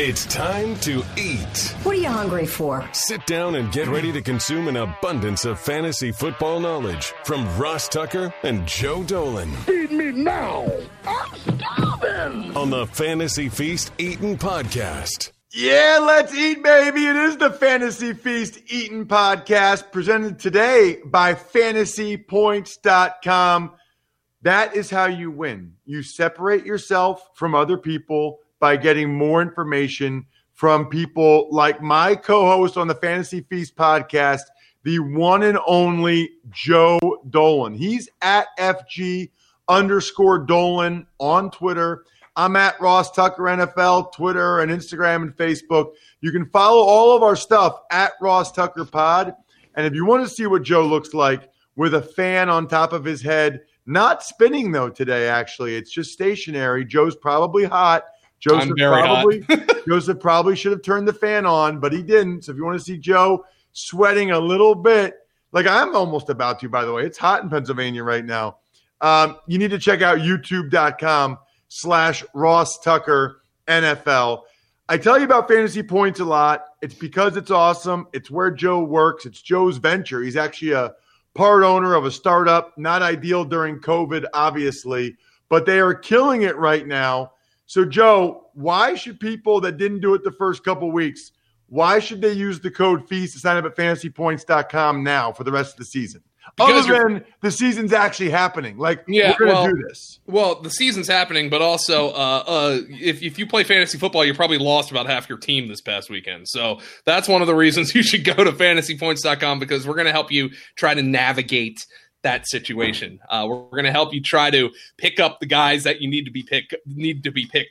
It's time to eat. What are you hungry for? Sit down and get ready to consume an abundance of fantasy football knowledge from Ross Tucker and Joe Dolan. Feed me now. I'm starving. On the Fantasy Feast Eatin' Podcast. Yeah, let's eat, baby. It is the Fantasy Feast Eatin' Podcast presented today by FantasyPoints.com. That is how you win. You separate yourself from other people by getting more information from people like my co-host on the Fantasy Feast podcast, the one and only Joe Dolan. He's at FG_Dolan on Twitter. I'm at Ross Tucker NFL, Twitter and Instagram and Facebook. You can follow all of our stuff at Ross Tucker Pod. And if you want to see what Joe looks like with a fan on top of his head, not spinning though today, actually, it's just stationary. Joe's probably hot. Joseph probably should have turned the fan on, but he didn't. So if you want to see Joe sweating a little bit, like I'm almost about to, by the way, it's hot in Pennsylvania right now. You need to check out youtube.com/Ross Tucker NFL. I tell you about Fantasy Points a lot. It's because it's awesome. It's where Joe works. It's Joe's venture. He's actually a part owner of a startup, not ideal during COVID, obviously, but they are killing it right now. So, Joe, why should people that didn't do it the first couple weeks, why should they use the code FEAST to sign up at FantasyPoints.com now for the rest of the season? Because other than the season's actually happening. Like, we're going to do this. Well, the season's happening, but also if you play fantasy football, you probably lost about half your team this past weekend. So that's one of the reasons you should go to FantasyPoints.com, because we're going to help you try to navigate that situation. We're going to help you try to pick up the guys that you need to be picked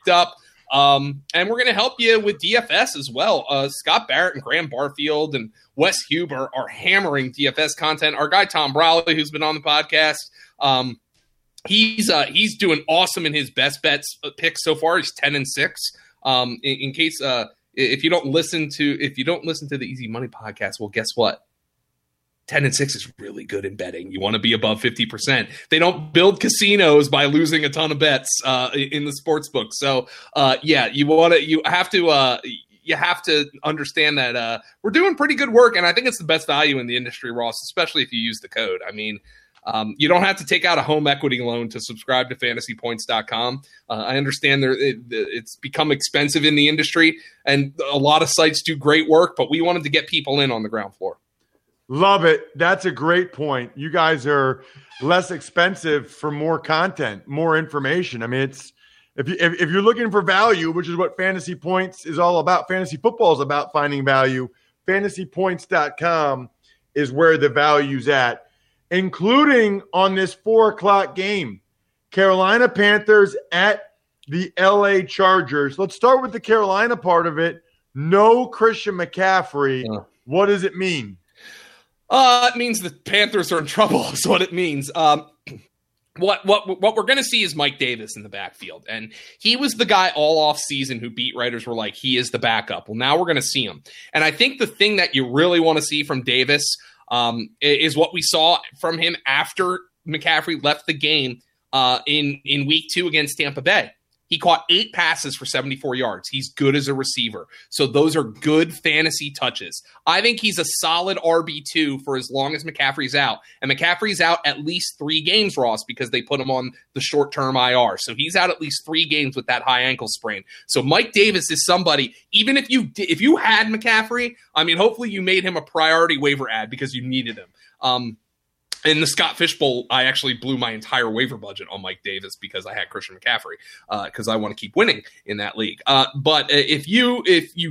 up. And we're going to help you with DFS as well. Scott Barrett and Graham Barfield and Wes Huber are hammering DFS content. Our guy, Tom Browley, who's been on the podcast, he's doing awesome in his best bets picks so far. He's 10-6. If you don't listen to the Easy Money podcast, well, guess what? 10-6 is really good in betting. You want to be above 50%. They don't build casinos by losing a ton of bets in the sports book. So you have to understand that we're doing pretty good work, and I think it's the best value in the industry, Ross, especially if you use the code. I mean, you don't have to take out a home equity loan to subscribe to FantasyPoints.com. I understand it's become expensive in the industry, and a lot of sites do great work, but we wanted to get people in on the ground floor. Love it. That's a great point. You guys are less expensive for more content, more information. I mean, it's if you're looking for value, which is what Fantasy Points is all about, fantasy football is about finding value. FantasyPoints.com is where the value's at, including on this 4:00 game. Carolina Panthers at the LA Chargers. Let's start with the Carolina part of it. No Christian McCaffrey. Yeah. What does it mean? It means the Panthers are in trouble is what it means. What we're going to see is Mike Davis in the backfield. And he was the guy all off season who beat writers were like, he is the backup. Well, now we're going to see him. And I think the thing that you really want to see from Davis is what we saw from him after McCaffrey left the game in week 2 against Tampa Bay. He caught 8 passes for 74 yards. He's good as a receiver. So those are good fantasy touches. I think he's a solid RB2 for as long as McCaffrey's out. And McCaffrey's out at least 3 games, Ross, because they put him on the short-term IR. So he's out at least 3 games with that high ankle sprain. So Mike Davis is somebody, even if you had McCaffrey, I mean, hopefully you made him a priority waiver ad because you needed him. In the Scott Fishbowl, I actually blew my entire waiver budget on Mike Davis because I had Christian McCaffrey because I want to keep winning in that league. But if you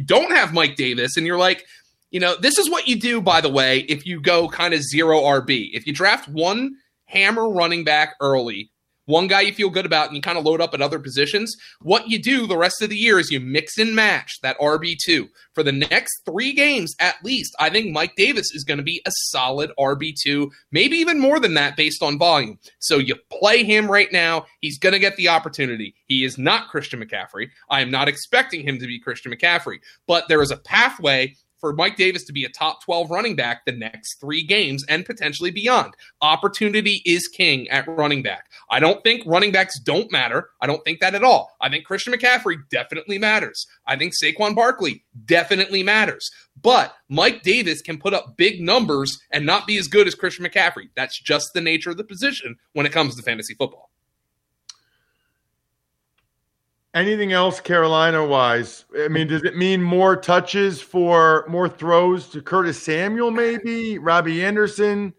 don't have Mike Davis and you're like, you know, this is what you do, by the way, if you go kind of 0 RB. If you draft one hammer running back early, one guy you feel good about, and you kind of load up at other positions, what you do the rest of the year is you mix and match that RB2. For the next 3 games at least, I think Mike Davis is going to be a solid RB2, maybe even more than that based on volume. So you play him right now. He's going to get the opportunity. He is not Christian McCaffrey. I am not expecting him to be Christian McCaffrey, but there is a pathway for Mike Davis to be a top 12 running back the next three games and potentially beyond. Opportunity is king at running back. I don't think running backs don't matter. I don't think that at all. I think Christian McCaffrey definitely matters. I think Saquon Barkley definitely matters. But Mike Davis can put up big numbers and not be as good as Christian McCaffrey. That's just the nature of the position when it comes to fantasy football. Anything else Carolina-wise? I mean, does it mean more touches for more throws to Curtis Samuel maybe, Robbie Anderson,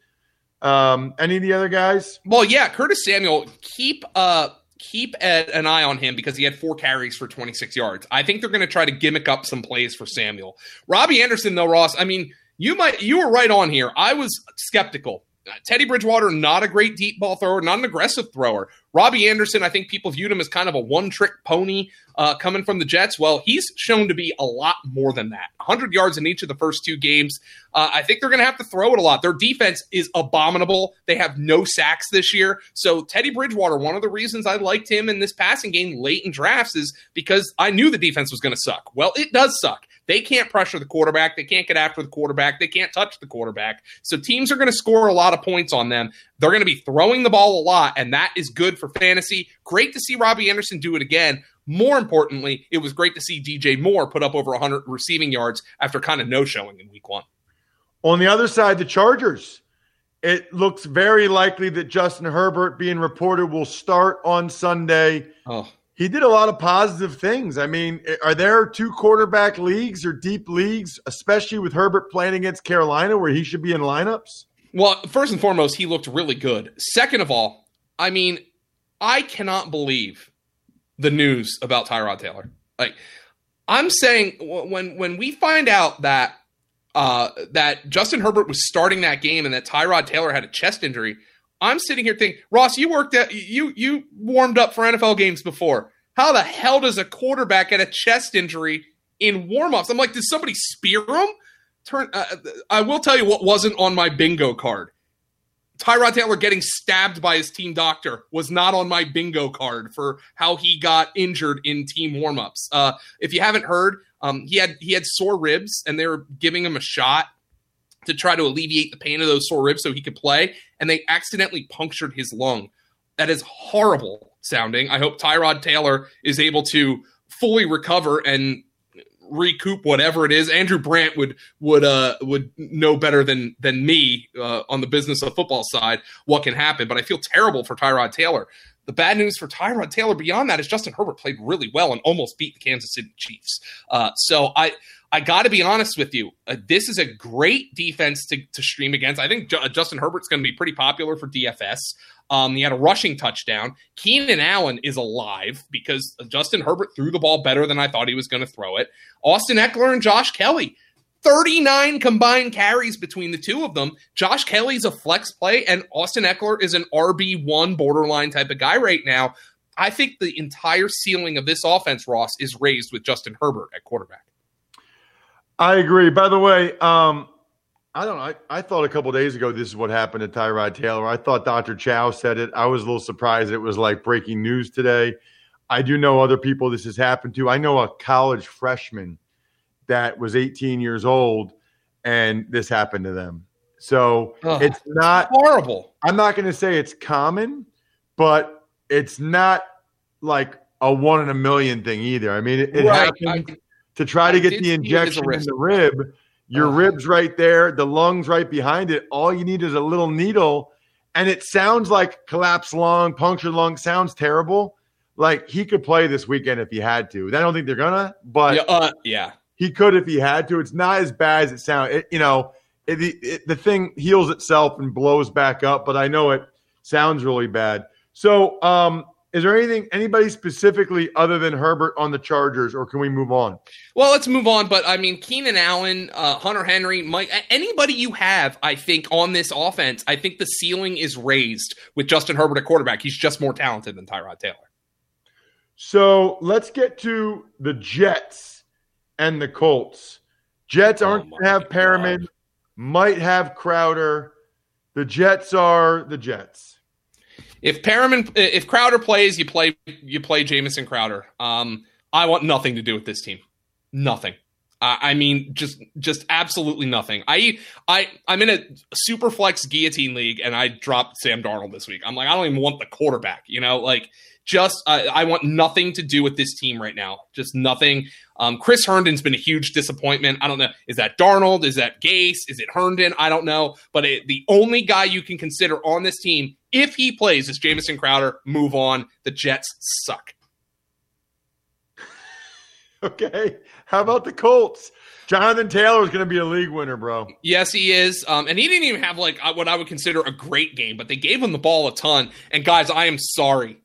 any of the other guys? Well, yeah, Curtis Samuel, keep an eye on him because he had 4 carries for 26 yards. I think they're going to try to gimmick up some plays for Samuel. Robbie Anderson, though, Ross, I mean, you were right on here. I was skeptical. Teddy Bridgewater, not a great deep ball thrower, not an aggressive thrower. Robbie Anderson, I think people viewed him as kind of a one-trick pony coming from the Jets. Well, he's shown to be a lot more than that. 100 yards in each of the first 2 games. I think they're going to have to throw it a lot. Their defense is abominable. They have no sacks this year. So Teddy Bridgewater, one of the reasons I liked him in this passing game late in drafts is because I knew the defense was going to suck. Well, it does suck. They can't pressure the quarterback. They can't get after the quarterback. They can't touch the quarterback. So teams are going to score a lot of points on them. They're going to be throwing the ball a lot, and that is good for fantasy. Great to see Robbie Anderson do it again. More importantly, it was great to see DJ Moore put up over 100 receiving yards after kind of no-showing in week 1. On the other side, the Chargers. It looks very likely that Justin Herbert, being reported, will start on Sunday. Oh. He did a lot of positive things. I mean, are there 2 quarterback leagues or deep leagues, especially with Herbert playing against Carolina, where he should be in lineups? Well, first and foremost, he looked really good. Second of all, I mean, I cannot believe the news about Tyrod Taylor. Like, I'm saying when we find out that Justin Herbert was starting that game and that Tyrod Taylor had a chest injury, I'm sitting here thinking, Ross, you warmed up for NFL games before. How the hell does a quarterback get a chest injury in warmups? I'm like, did somebody spear him? I will tell you what wasn't on my bingo card. Tyrod Taylor getting stabbed by his team doctor was not on my bingo card for how he got injured in team warmups. If you haven't heard, he had sore ribs and they were giving him a shot to try to alleviate the pain of those sore ribs so he could play, and they accidentally punctured his lung. That is horrible sounding. I hope Tyrod Taylor is able to fully recover and recoup whatever it is. Andrew Brandt would know better than me on the business of football side what can happen, but I feel terrible for Tyrod Taylor. The bad news for Tyrod Taylor beyond that is Justin Herbert played really well and almost beat the Kansas City Chiefs. So I got to be honest with you. This is a great defense to stream against. I think Justin Herbert's going to be pretty popular for DFS. He had a rushing touchdown. Keenan Allen is alive because Justin Herbert threw the ball better than I thought he was going to throw it. Austin Eckler and Josh Kelly, 39 combined carries between the 2 of them. Josh Kelly's a flex play, and Austin Eckler is an RB1 borderline type of guy right now. I think the entire ceiling of this offense, Ross, is raised with Justin Herbert at quarterback. I agree. By the way, I don't know. I thought a couple days ago this is what happened to Tyrod Taylor. I thought Dr. Chow said it. I was a little surprised it was like breaking news today. I do know other people this has happened to. I know a college freshman that was 18 years old, and this happened to them. So it's not horrible. I'm not going to say it's common, but it's not like a 1 in a million thing either. I mean, it happened. To try to get the injection in the rib, your rib's right there, the lung's right behind it. All you need is a little needle, and it sounds like collapsed lung, punctured lung, sounds terrible. Like, he could play this weekend if he had to. I don't think they're going to, but he could if he had to. It's not as bad as it sounds. The thing heals itself and blows back up, but I know it sounds really bad. So is there anybody specifically other than Herbert on the Chargers, or can we move on? Well, let's move on. But, I mean, Keenan Allen, Hunter Henry, Mike, anybody you have, I think, on this offense, I think the ceiling is raised with Justin Herbert at quarterback. He's just more talented than Tyrod Taylor. So let's get to the Jets and the Colts. Jets aren't going to have Perriman, might have Crowder. The Jets are the Jets. If Crowder plays, you play Jamison Crowder. I want nothing to do with this team. Nothing. I mean, just absolutely nothing. I'm in a super flex guillotine league, and I dropped Sam Darnold this week. I'm like, I don't even want the quarterback, you know, like just I want nothing to do with this team right now. Just nothing. Chris Herndon's been a huge disappointment. I don't know. Is that Darnold? Is that Gase? Is it Herndon? I don't know. But the only guy you can consider on this team, if he plays, is Jamison Crowder. Move on. The Jets suck. Okay. How about the Colts? Jonathan Taylor is going to be a league winner, bro. Yes, he is. And he didn't even have like what I would consider a great game, but they gave him the ball a ton. And guys, I am sorry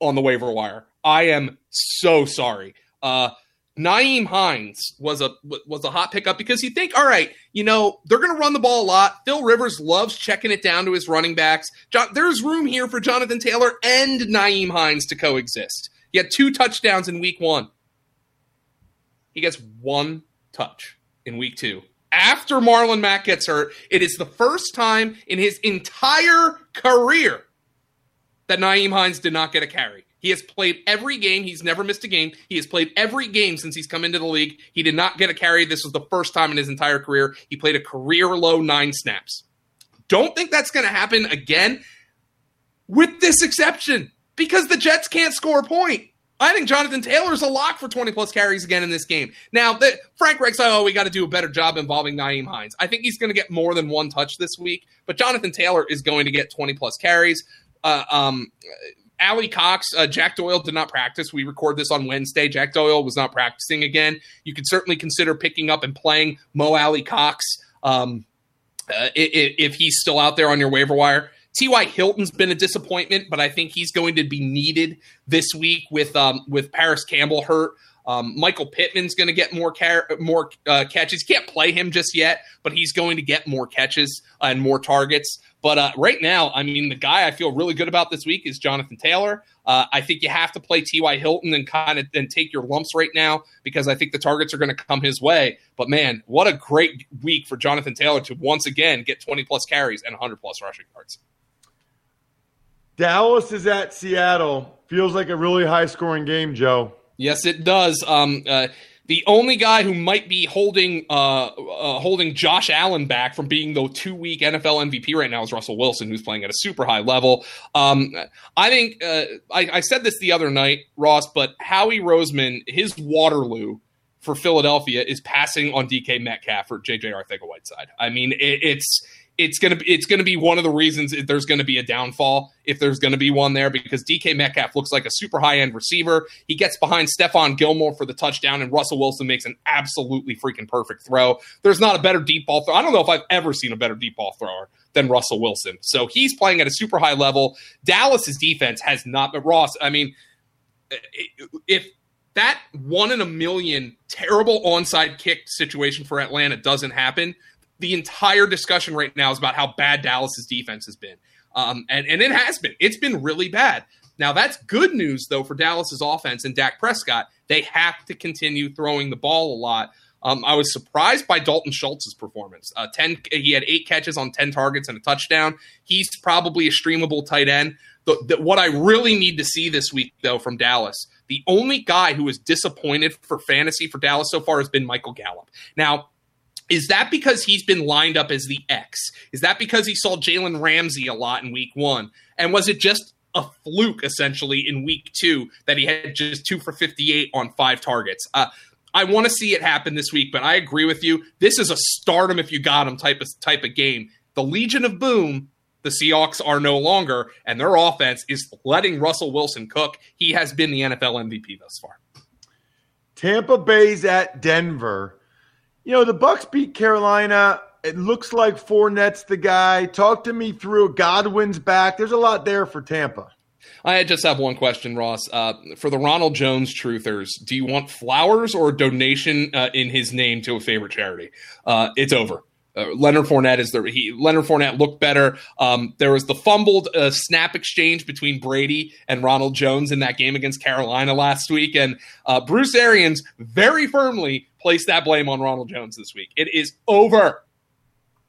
on the waiver wire. I am so sorry. Nyheim Hines was a hot pickup because you think, all right, you know, they're going to run the ball a lot. Phil Rivers loves checking it down to his running backs. There's room here for Jonathan Taylor and Nyheim Hines to coexist. He had 2 touchdowns in week 1. He gets 1 touch in week 2. After Marlon Mack gets hurt, it is the first time in his entire career that Nyheim Hines did not get a carry. He has played every game. He's never missed a game. He has played every game since he's come into the league. He did not get a carry. This was the first time in his entire career. He played a career-low 9 snaps. Don't think that's going to happen again, with this exception, because the Jets can't score a point. I think Jonathan Taylor's a lock for 20-plus carries again in this game. Now, Frank Reich's like, oh, we got to do a better job involving Nyheim Hines. I think he's going to get more than 1 touch this week, but Jonathan Taylor is going to get 20-plus carries. Allie Cox, Jack Doyle did not practice. We record this on Wednesday. Jack Doyle was not practicing again. You could certainly consider picking up and playing Mo Allie Cox if he's still out there on your waiver wire. T.Y. Hilton's been a disappointment, but I think he's going to be needed this week with Paris Campbell hurt. Michael Pittman's going to get more catches. Can't play him just yet, but he's going to get more catches and more targets. But right now, I mean, the guy I feel really good about this week is Jonathan Taylor. I think you have to play T.Y. Hilton and kind of take your lumps right now because I think the targets are going to come his way. But, man, what a great week for Jonathan Taylor to once again get 20-plus carries and 100-plus rushing yards. Dallas is at Seattle. Feels like a really high-scoring game, Joe. Yes, it does. The only guy who might be holding Josh Allen back from being the 2-week NFL MVP right now is Russell Wilson, who's playing at a super high level. I think I said this the other night, Ross, but Howie Roseman, his Waterloo for Philadelphia is passing on DK Metcalf for J.J. Arcega-Whiteside. I mean, it's gonna be one of the reasons there's going to be a downfall, if there's going to be one there, because DK Metcalf looks like a super high-end receiver. He gets behind Stephon Gilmore for the touchdown, and Russell Wilson makes an absolutely freaking perfect throw. There's not a better deep ball throw. I don't know if I've ever seen a better deep ball thrower than Russell Wilson. So he's playing at a super high level. Dallas's defense has not, but Ross, I mean, if that 1 in a million terrible onside kick situation for Atlanta doesn't happen, the entire discussion right now is about how bad Dallas's defense has been. And it has been. It's been really bad. Now, that's good news, though, for Dallas's offense and Dak Prescott. They have to continue throwing the ball a lot. I was surprised by Dalton Schultz's performance. He had 8 catches on 10 targets and a touchdown. He's probably a streamable tight end. What I really need to see this week, though, from Dallas, the only guy who is disappointed for fantasy for Dallas so far has been Michael Gallup. Now, is that because he's been lined up as the X? Is that because he saw Jalen Ramsey a lot in week 1? And was it just a fluke, essentially, in week 2 that he had just 2 for 58 on 5 targets? I want to see it happen this week, but I agree with you. This is a stardom if you got him type of game. The Legion of Boom, the Seahawks are no longer, and their offense is letting Russell Wilson cook. He has been the NFL MVP thus far. Tampa Bay's at Denver. You know, the Bucks beat Carolina. It looks like Fournette's the guy. Talk to me through Godwin's back. There's a lot there for Tampa. I just have one question, Ross. For the Ronald Jones truthers, do you want flowers or a donation in his name to a favorite charity? It's over. Leonard Fournette looked better. There was the fumbled snap exchange between Brady and Ronald Jones in that game against Carolina last week, and Bruce Arians very firmly placed that blame on Ronald Jones this week. It is over.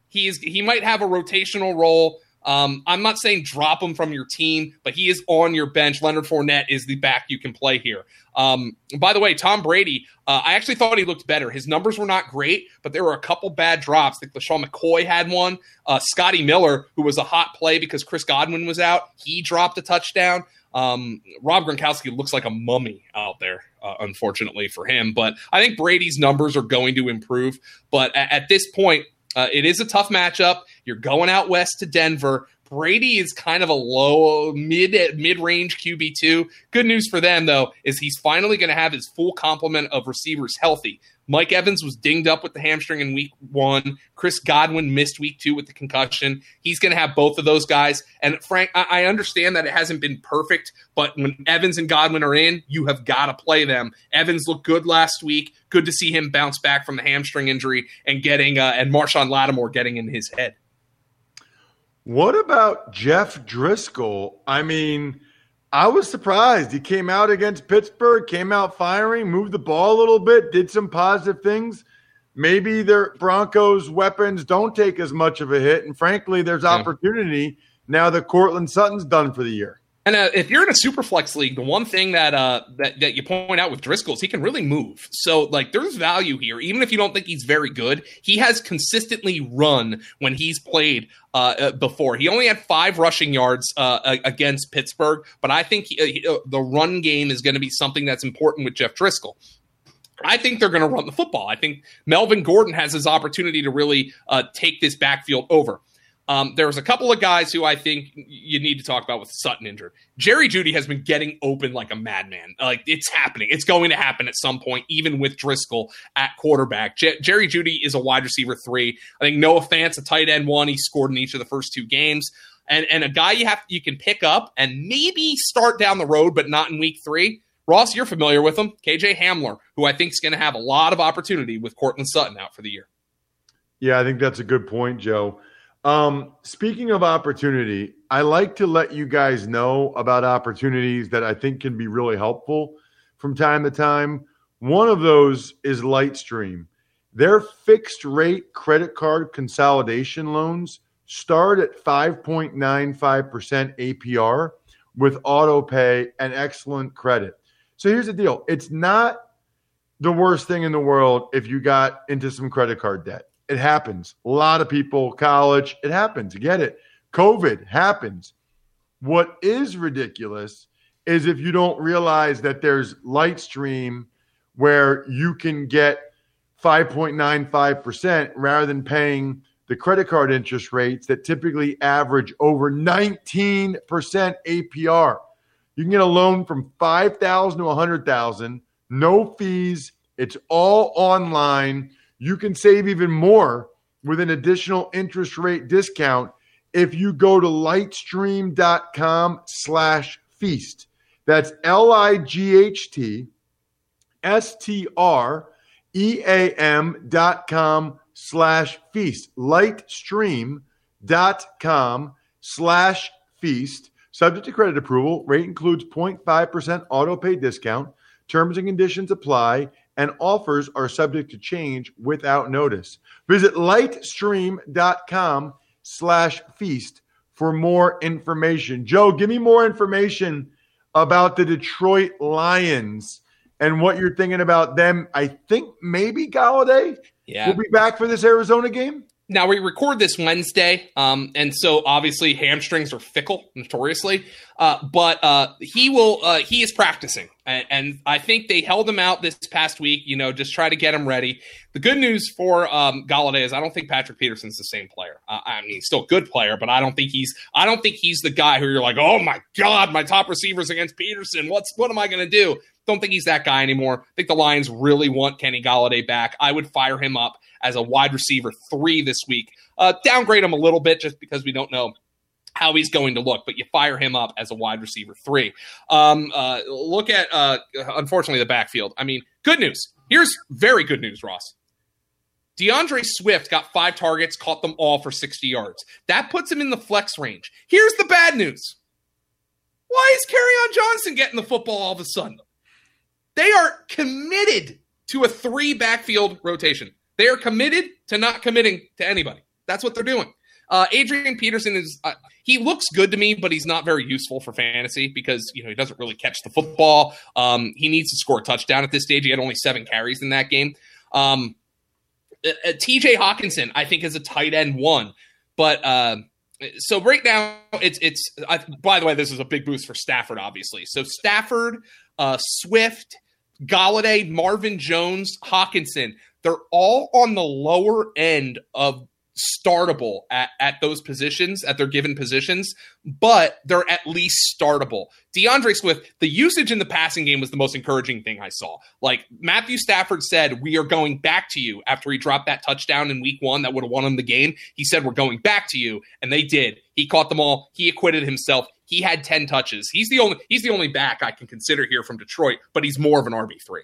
He might have a rotational role. I'm not saying drop him from your team, but he is on your bench. Leonard Fournette is the back you can play here. By the way, Tom Brady, I actually thought he looked better. His numbers were not great, but there were a couple bad drops. I think LaShawn McCoy had one. Scotty Miller, who was a hot play because Chris Godwin was out, he dropped a touchdown. Rob Gronkowski looks like a mummy out there, unfortunately for him. But I think Brady's numbers are going to improve. But at this point, it is a tough matchup. You're going out west to Denver. Brady is kind of a low, mid-range QB2. Good news for them, though, is he's finally going to have his full complement of receivers healthy. Mike Evans was dinged up with the hamstring in week 1. Chris Godwin missed week 2 with the concussion. He's going to have both of those guys. And, Frank, I understand that it hasn't been perfect, but when Evans and Godwin are in, you have got to play them. Evans looked good last week. Good to see him bounce back from the hamstring injury and and Marshawn Lattimore getting in his head. What about Jeff Driskel? I mean, I was surprised. He came out against Pittsburgh, came out firing, moved the ball a little bit, did some positive things. Maybe their Broncos' weapons don't take as much of a hit, and frankly, there's opportunity now that Cortland Sutton's done for the year. And if you're in a Superflex league, the one thing that you point out with Driskel is he can really move. So, like, there's value here. Even if you don't think he's very good, he has consistently run when he's played before. He only had 5 rushing yards against Pittsburgh, but I think the run game is going to be something that's important with Jeff Driskel. I think they're going to run the football. I think Melvin Gordon has his opportunity to really take this backfield over. There was a couple of guys who I think you need to talk about with Sutton injured. Jerry Jeudy has been getting open like a madman. Like, it's happening. It's going to happen at some point, even with Driskel at quarterback. Jerry Jeudy is a wide receiver 3. I think Noah Fant's a tight end 1. He scored in each of the first 2 games. And a guy you can pick up and maybe start down the road, but not in week 3. Ross, you're familiar with him. KJ Hamler, who I think is going to have a lot of opportunity with Cortland Sutton out for the year. Yeah, I think that's a good point, Joe. Speaking of opportunity, I like to let you guys know about opportunities that I think can be really helpful from time to time. One of those is Lightstream. Their fixed rate credit card consolidation loans start at 5.95% APR with auto pay and excellent credit. So here's the deal. It's not the worst thing in the world if you got into some credit card debt. It happens. A lot of people, college, it happens. Get it. COVID happens. What is ridiculous is if you don't realize that there's Lightstream where you can get 5.95% rather than paying the credit card interest rates that typically average over 19% APR. You can get a loan from $5,000 to $100,000, no fees. It's all online. You can save even more with an additional interest rate discount if you go to lightstream.com/feast. That's lightstream.com/feast. Lightstream.com/feast. Subject to credit approval. Rate includes 0.5% auto pay discount. Terms and conditions apply. And offers are subject to change without notice. Visit lightstream.com/feast for more information. Joe, give me more information about the Detroit Lions and what you're thinking about them. I think maybe Golladay will be back for this Arizona game. Now, we record this Wednesday, and so obviously hamstrings are fickle, notoriously. But he is practicing, and I think they held him out this past week, just try to get him ready. The good news for Golladay is I don't think Patrick Peterson's the same player. I mean, he's still a good player, but I don't think he's the guy who you're like, oh my God, my top receiver's against Peterson. What am I going to do? Don't think he's that guy anymore. I think the Lions really want Kenny Golladay back. I would fire him up as a wide receiver 3 this week. Downgrade him a little bit just because we don't know how he's going to look, but you fire him up as a wide receiver 3. Look at, unfortunately, the backfield. I mean, good news. Here's very good news, Ross. DeAndre Swift got 5 targets, caught them all for 60 yards. That puts him in the flex range. Here's the bad news. Why is Kerryon Johnson getting the football all of a sudden? They are committed to a 3 backfield rotation. They are committed to not committing to anybody. That's what they're doing. Adrian Peterson is he looks good to me, but he's not very useful for fantasy because, you know, he doesn't really catch the football. He needs to score a touchdown at this stage. He had only 7 carries in that game. TJ Hawkinson, I think, is a tight end one, but so right now it's by the way, this is a big boost for Stafford, obviously. So Stafford, Swift, Golladay, Marvin Jones, Hawkinson, they're all on the lower end of startable at those positions, at their given positions, but they're at least startable. DeAndre Swift, the usage in the passing game was the most encouraging thing I saw. Like Matthew Stafford said, we are going back to you after he dropped that touchdown in week 1 that would have won him the game. He said, we're going back to you. And they did. He caught them all. He acquitted himself. He had 10 touches. He's the only back I can consider here from Detroit, but he's more of an RB3.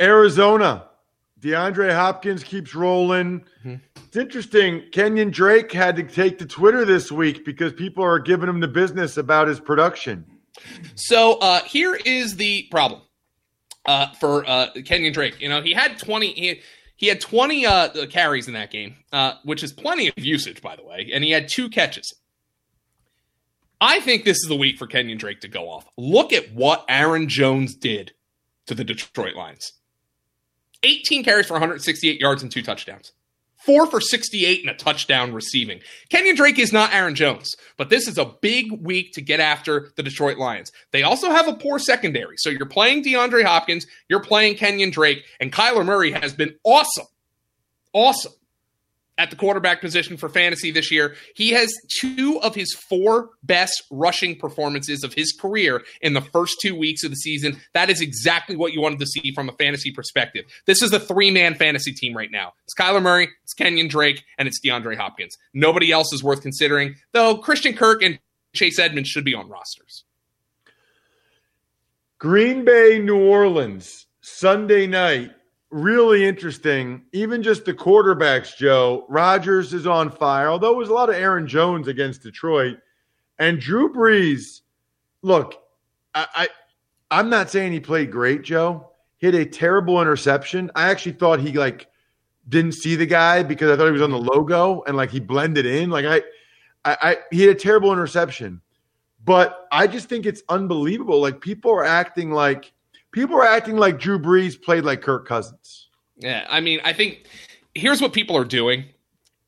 Arizona. DeAndre Hopkins keeps rolling. Mm-hmm. It's interesting. Kenyon Drake had to take to Twitter this week because people are giving him the business about his production. So here is the problem for Kenyon Drake. You know, he had 20. He had 20 carries in that game, which is plenty of usage, by the way. And he had 2 catches. I think this is the week for Kenyon Drake to go off. Look at what Aaron Jones did to the Detroit Lions. 18 carries for 168 yards and 2 touchdowns. 4 for 68 and a touchdown receiving. Kenyon Drake is not Aaron Jones, but this is a big week to get after the Detroit Lions. They also have a poor secondary. So you're playing DeAndre Hopkins, you're playing Kenyon Drake, and Kyler Murray has been awesome at the quarterback position for fantasy this year. He has 2 of his 4 best rushing performances of his career in the first 2 weeks of the season. That is exactly what you wanted to see from a fantasy perspective. This is a 3-man fantasy team right now. It's Kyler Murray, it's Kenyon Drake, and it's DeAndre Hopkins. Nobody else is worth considering, though Christian Kirk and Chase Edmonds should be on rosters. Green Bay, New Orleans, Sunday night. Really interesting. Even just the quarterbacks, Joe. Rodgers is on fire, although it was a lot of Aaron Jones against Detroit. And Drew Brees, look, I'm not saying he played great, Joe. Hit a terrible interception. I actually thought he, didn't see the guy because I thought he was on the logo and, he blended in. He had a terrible interception. But I just think it's unbelievable. People are acting like Drew Brees played like Kirk Cousins. Yeah, I mean, I think here's what people are doing.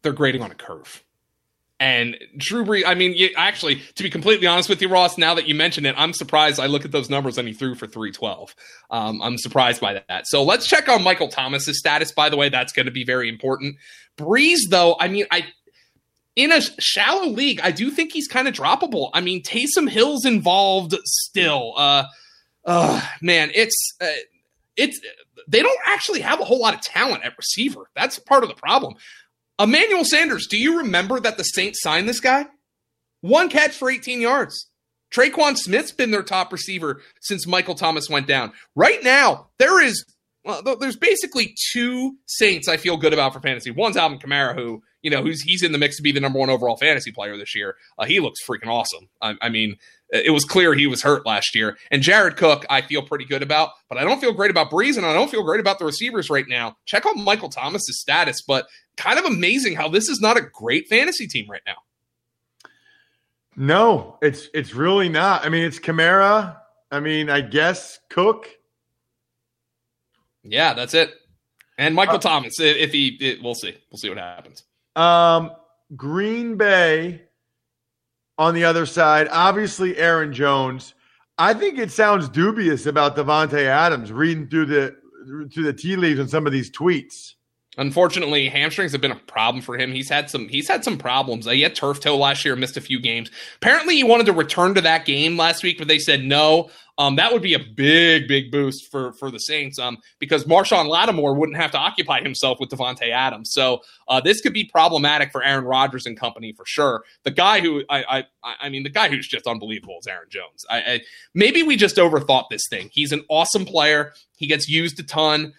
They're grading on a curve. And Drew Brees, I mean, actually, to be completely honest with you, Ross, now that you mention it, I'm surprised I look at those numbers and he threw for 312. I'm surprised by that. So let's check on Michael Thomas's status, by the way. That's going to be very important. Brees, though, I mean, in a shallow league, I do think he's kind of droppable. I mean, Taysom Hill's involved still. They don't actually have a whole lot of talent at receiver. That's part of the problem. Emmanuel Sanders, do you remember that the Saints signed this guy? 1 catch for 18 yards. Traquan Smith's been their top receiver since Michael Thomas went down. Right now, there's basically 2 Saints I feel good about for fantasy. One's Alvin Kamara, who, you know, he's in the mix to be the number 1 overall fantasy player this year. He looks freaking awesome. I mean, it was clear he was hurt last year. And Jared Cook, I feel pretty good about, but I don't feel great about Breeze, and I don't feel great about the receivers right now. Check out Michael Thomas's status, but kind of amazing how this is not a great fantasy team right now. No, it's really not. I mean, it's Kamara. I mean, I guess Cook. Yeah, that's it. And Michael Thomas, if we'll see. We'll see what happens. Green Bay. On the other side, obviously Aaron Jones. I think it sounds dubious about Devontae Adams reading through the tea leaves on some of these tweets. Unfortunately, hamstrings have been a problem for him. He's had some problems. He had turf toe last year, missed a few games. Apparently, he wanted to return to that game last week, but they said no. That would be a big, big boost for the Saints because Marshawn Lattimore wouldn't have to occupy himself with Devontae Adams. So this could be problematic for Aaron Rodgers and company for sure. The guy who the guy who's just unbelievable is Aaron Jones. Maybe we just overthought this thing. He's an awesome player. He gets used a ton.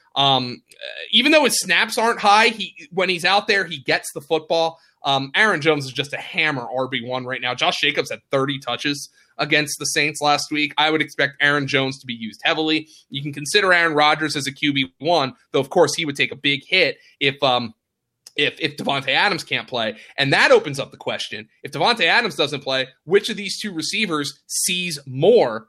Even though his snaps aren't high, when he's out there, he gets the football. Aaron Jones is just a hammer RB1 right now. Josh Jacobs had 30 touches against the Saints last week. I would expect Aaron Jones to be used heavily. You can consider Aaron Rodgers as a QB1, though, of course, he would take a big hit if if Devontae Adams can't play. And that opens up the question. If Devontae Adams doesn't play, which of these two receivers sees more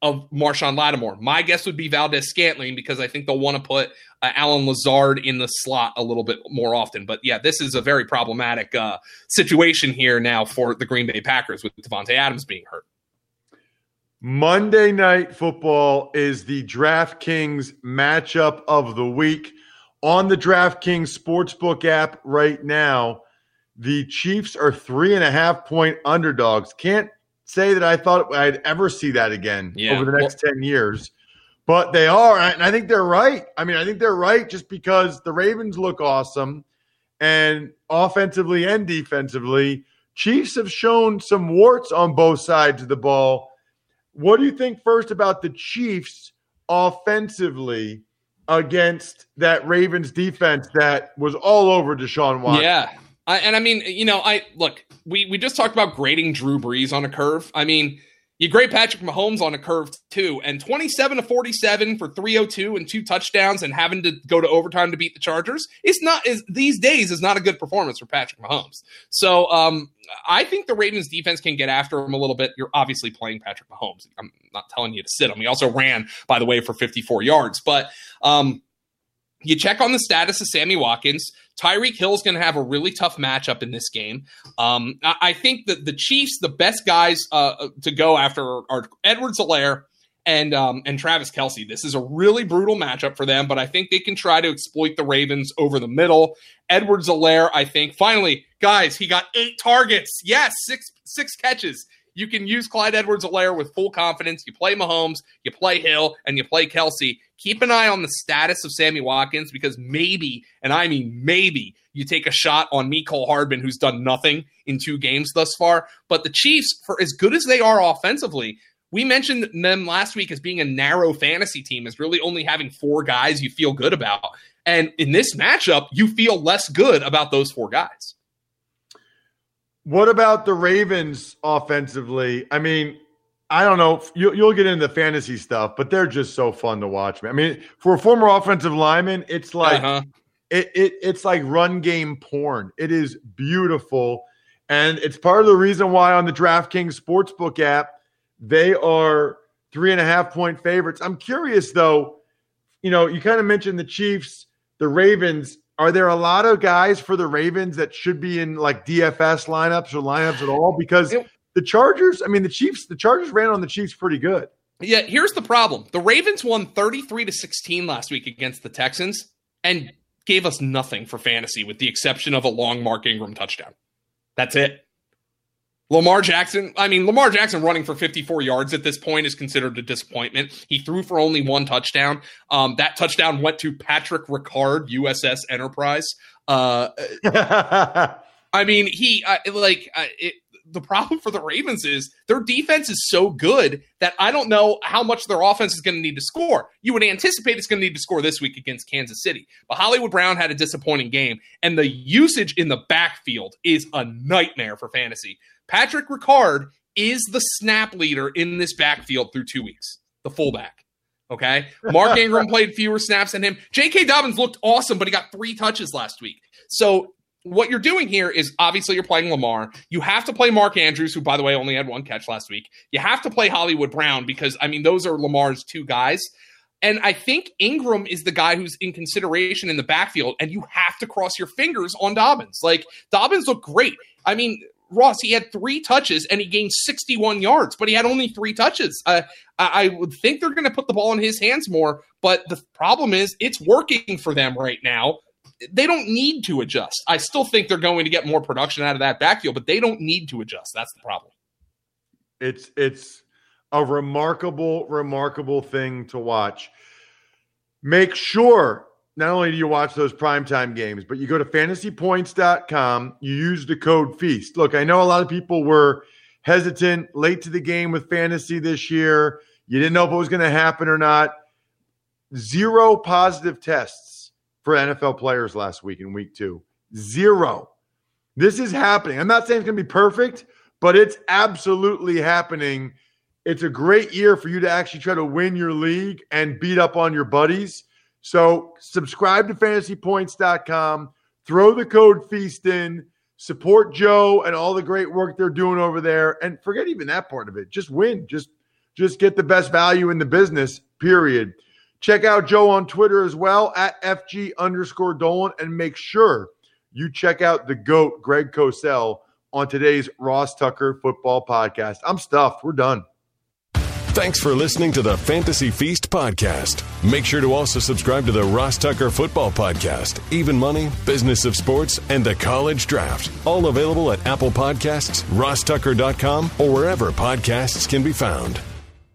of Marshawn Lattimore? My guess would be Valdes-Scantling, because I think they'll want to put Alan Lazard in the slot a little bit more often. But yeah, this is a very problematic situation here now for the Green Bay Packers with Devontae Adams being hurt. Monday Night Football is the DraftKings matchup of the week. On the DraftKings Sportsbook app right now, the Chiefs are 3.5-point underdogs. Can't say that I thought I'd ever see that again over the next 10 years. But they are, and I think they're right. I mean, I think they're right just because the Ravens look awesome, and offensively and defensively, Chiefs have shown some warts on both sides of the ball. What do you think first about the Chiefs offensively against that Ravens defense that was all over Deshaun Watson? Yeah. We just talked about grading Drew Brees on a curve. I mean, you grade Patrick Mahomes on a curve too, and 27 to 47 for 302 and 2 touchdowns and having to go to overtime to beat the Chargers is not a good performance for Patrick Mahomes. So I think the Ravens defense can get after him a little bit. You're obviously playing Patrick Mahomes. I'm not telling you to sit him. He also ran, by the way, for 54 yards, but you check on the status of Sammy Watkins. Tyreek Hill's going to have a really tough matchup in this game. I think that the Chiefs, the best guys to go after are Edwards-Helaire and Travis Kelce. This is a really brutal matchup for them, but I think they can try to exploit the Ravens over the middle. Edwards-Helaire, I think, finally, guys, he got 8 targets. Yes, six catches. You can use Clyde Edwards-Helaire with full confidence. You play Mahomes, you play Hill, and you play Kelce. Keep an eye on the status of Sammy Watkins, because maybe, and I mean maybe, you take a shot on Mecole Hardman, who's done nothing in 2 games thus far. But the Chiefs, for as good as they are offensively, we mentioned them last week as being a narrow fantasy team, as really only having 4 guys you feel good about. And in this matchup, you feel less good about those 4 guys. What about the Ravens offensively? I mean, I don't know. You'll get into the fantasy stuff, but they're just so fun to watch, man. I mean, for a former offensive lineman, it's like it's like run game porn. It is beautiful, and it's part of the reason why on the DraftKings Sportsbook app they are 3.5-point favorites. I'm curious though. You know, you kind of mentioned the Chiefs, the Ravens. Are there a lot of guys for the Ravens that should be in like DFS lineups or lineups at all? Because the Chargers, I mean, the Chargers ran on the Chiefs pretty good. Yeah, here's the problem. The Ravens won 33-16 last week against the Texans and gave us nothing for fantasy with the exception of a long Mark Ingram touchdown. That's it. Lamar Jackson running for 54 yards at this point is considered a disappointment. He threw for only 1 touchdown. That touchdown went to Patrick Ricard, USS Enterprise. The problem for the Ravens is their defense is so good that I don't know how much their offense is going to need to score. You would anticipate it's going to need to score this week against Kansas City. But Hollywood Brown had a disappointing game, and the usage in the backfield is a nightmare for fantasy. Patrick Ricard is the snap leader in this backfield through 2 weeks, the fullback. Okay. Mark Ingram played fewer snaps than him. J.K. Dobbins looked awesome, but he got 3 touches last week. So what you're doing here is obviously you're playing Lamar. You have to play Mark Andrews, who, by the way, only had 1 catch last week. You have to play Hollywood Brown because, I mean, those are Lamar's 2 guys. And I think Ingram is the guy who's in consideration in the backfield, and you have to cross your fingers on Dobbins. Like, Dobbins looked great. I mean, Ross, he had 3 touches and he gained 61 yards, but he had only 3 touches. I would think they're going to put the ball in his hands more, but the problem is it's working for them right now. They don't need to adjust. I still think they're going to get more production out of that backfield, but they don't need to adjust. That's the problem. It's a remarkable thing to watch. Make sure not only do you watch those primetime games, but you go to FantasyPoints.com. You use the code FEAST. Look, I know a lot of people were hesitant, late to the game with fantasy this year. You didn't know if it was going to happen or not. 0 positive tests for NFL players last week in week 2. 0. This is happening. I'm not saying it's going to be perfect, but it's absolutely happening. It's a great year for you to actually try to win your league and beat up on your buddies. So subscribe to FantasyPoints.com. Throw the code FEAST in. Support Joe and all the great work they're doing over there. And forget even that part of it. Just win. Just get the best value in the business, period. Check out Joe on Twitter as well, at FG_Dolan. And make sure you check out the GOAT, Greg Cosell, on today's Ross Tucker Football Podcast. I'm stuffed. We're done. Thanks for listening to the Fantasy Feast Podcast. Make sure to also subscribe to the Ross Tucker Football Podcast, Even Money, Business of Sports, and the College Draft. All available at Apple Podcasts, RossTucker.com, or wherever podcasts can be found.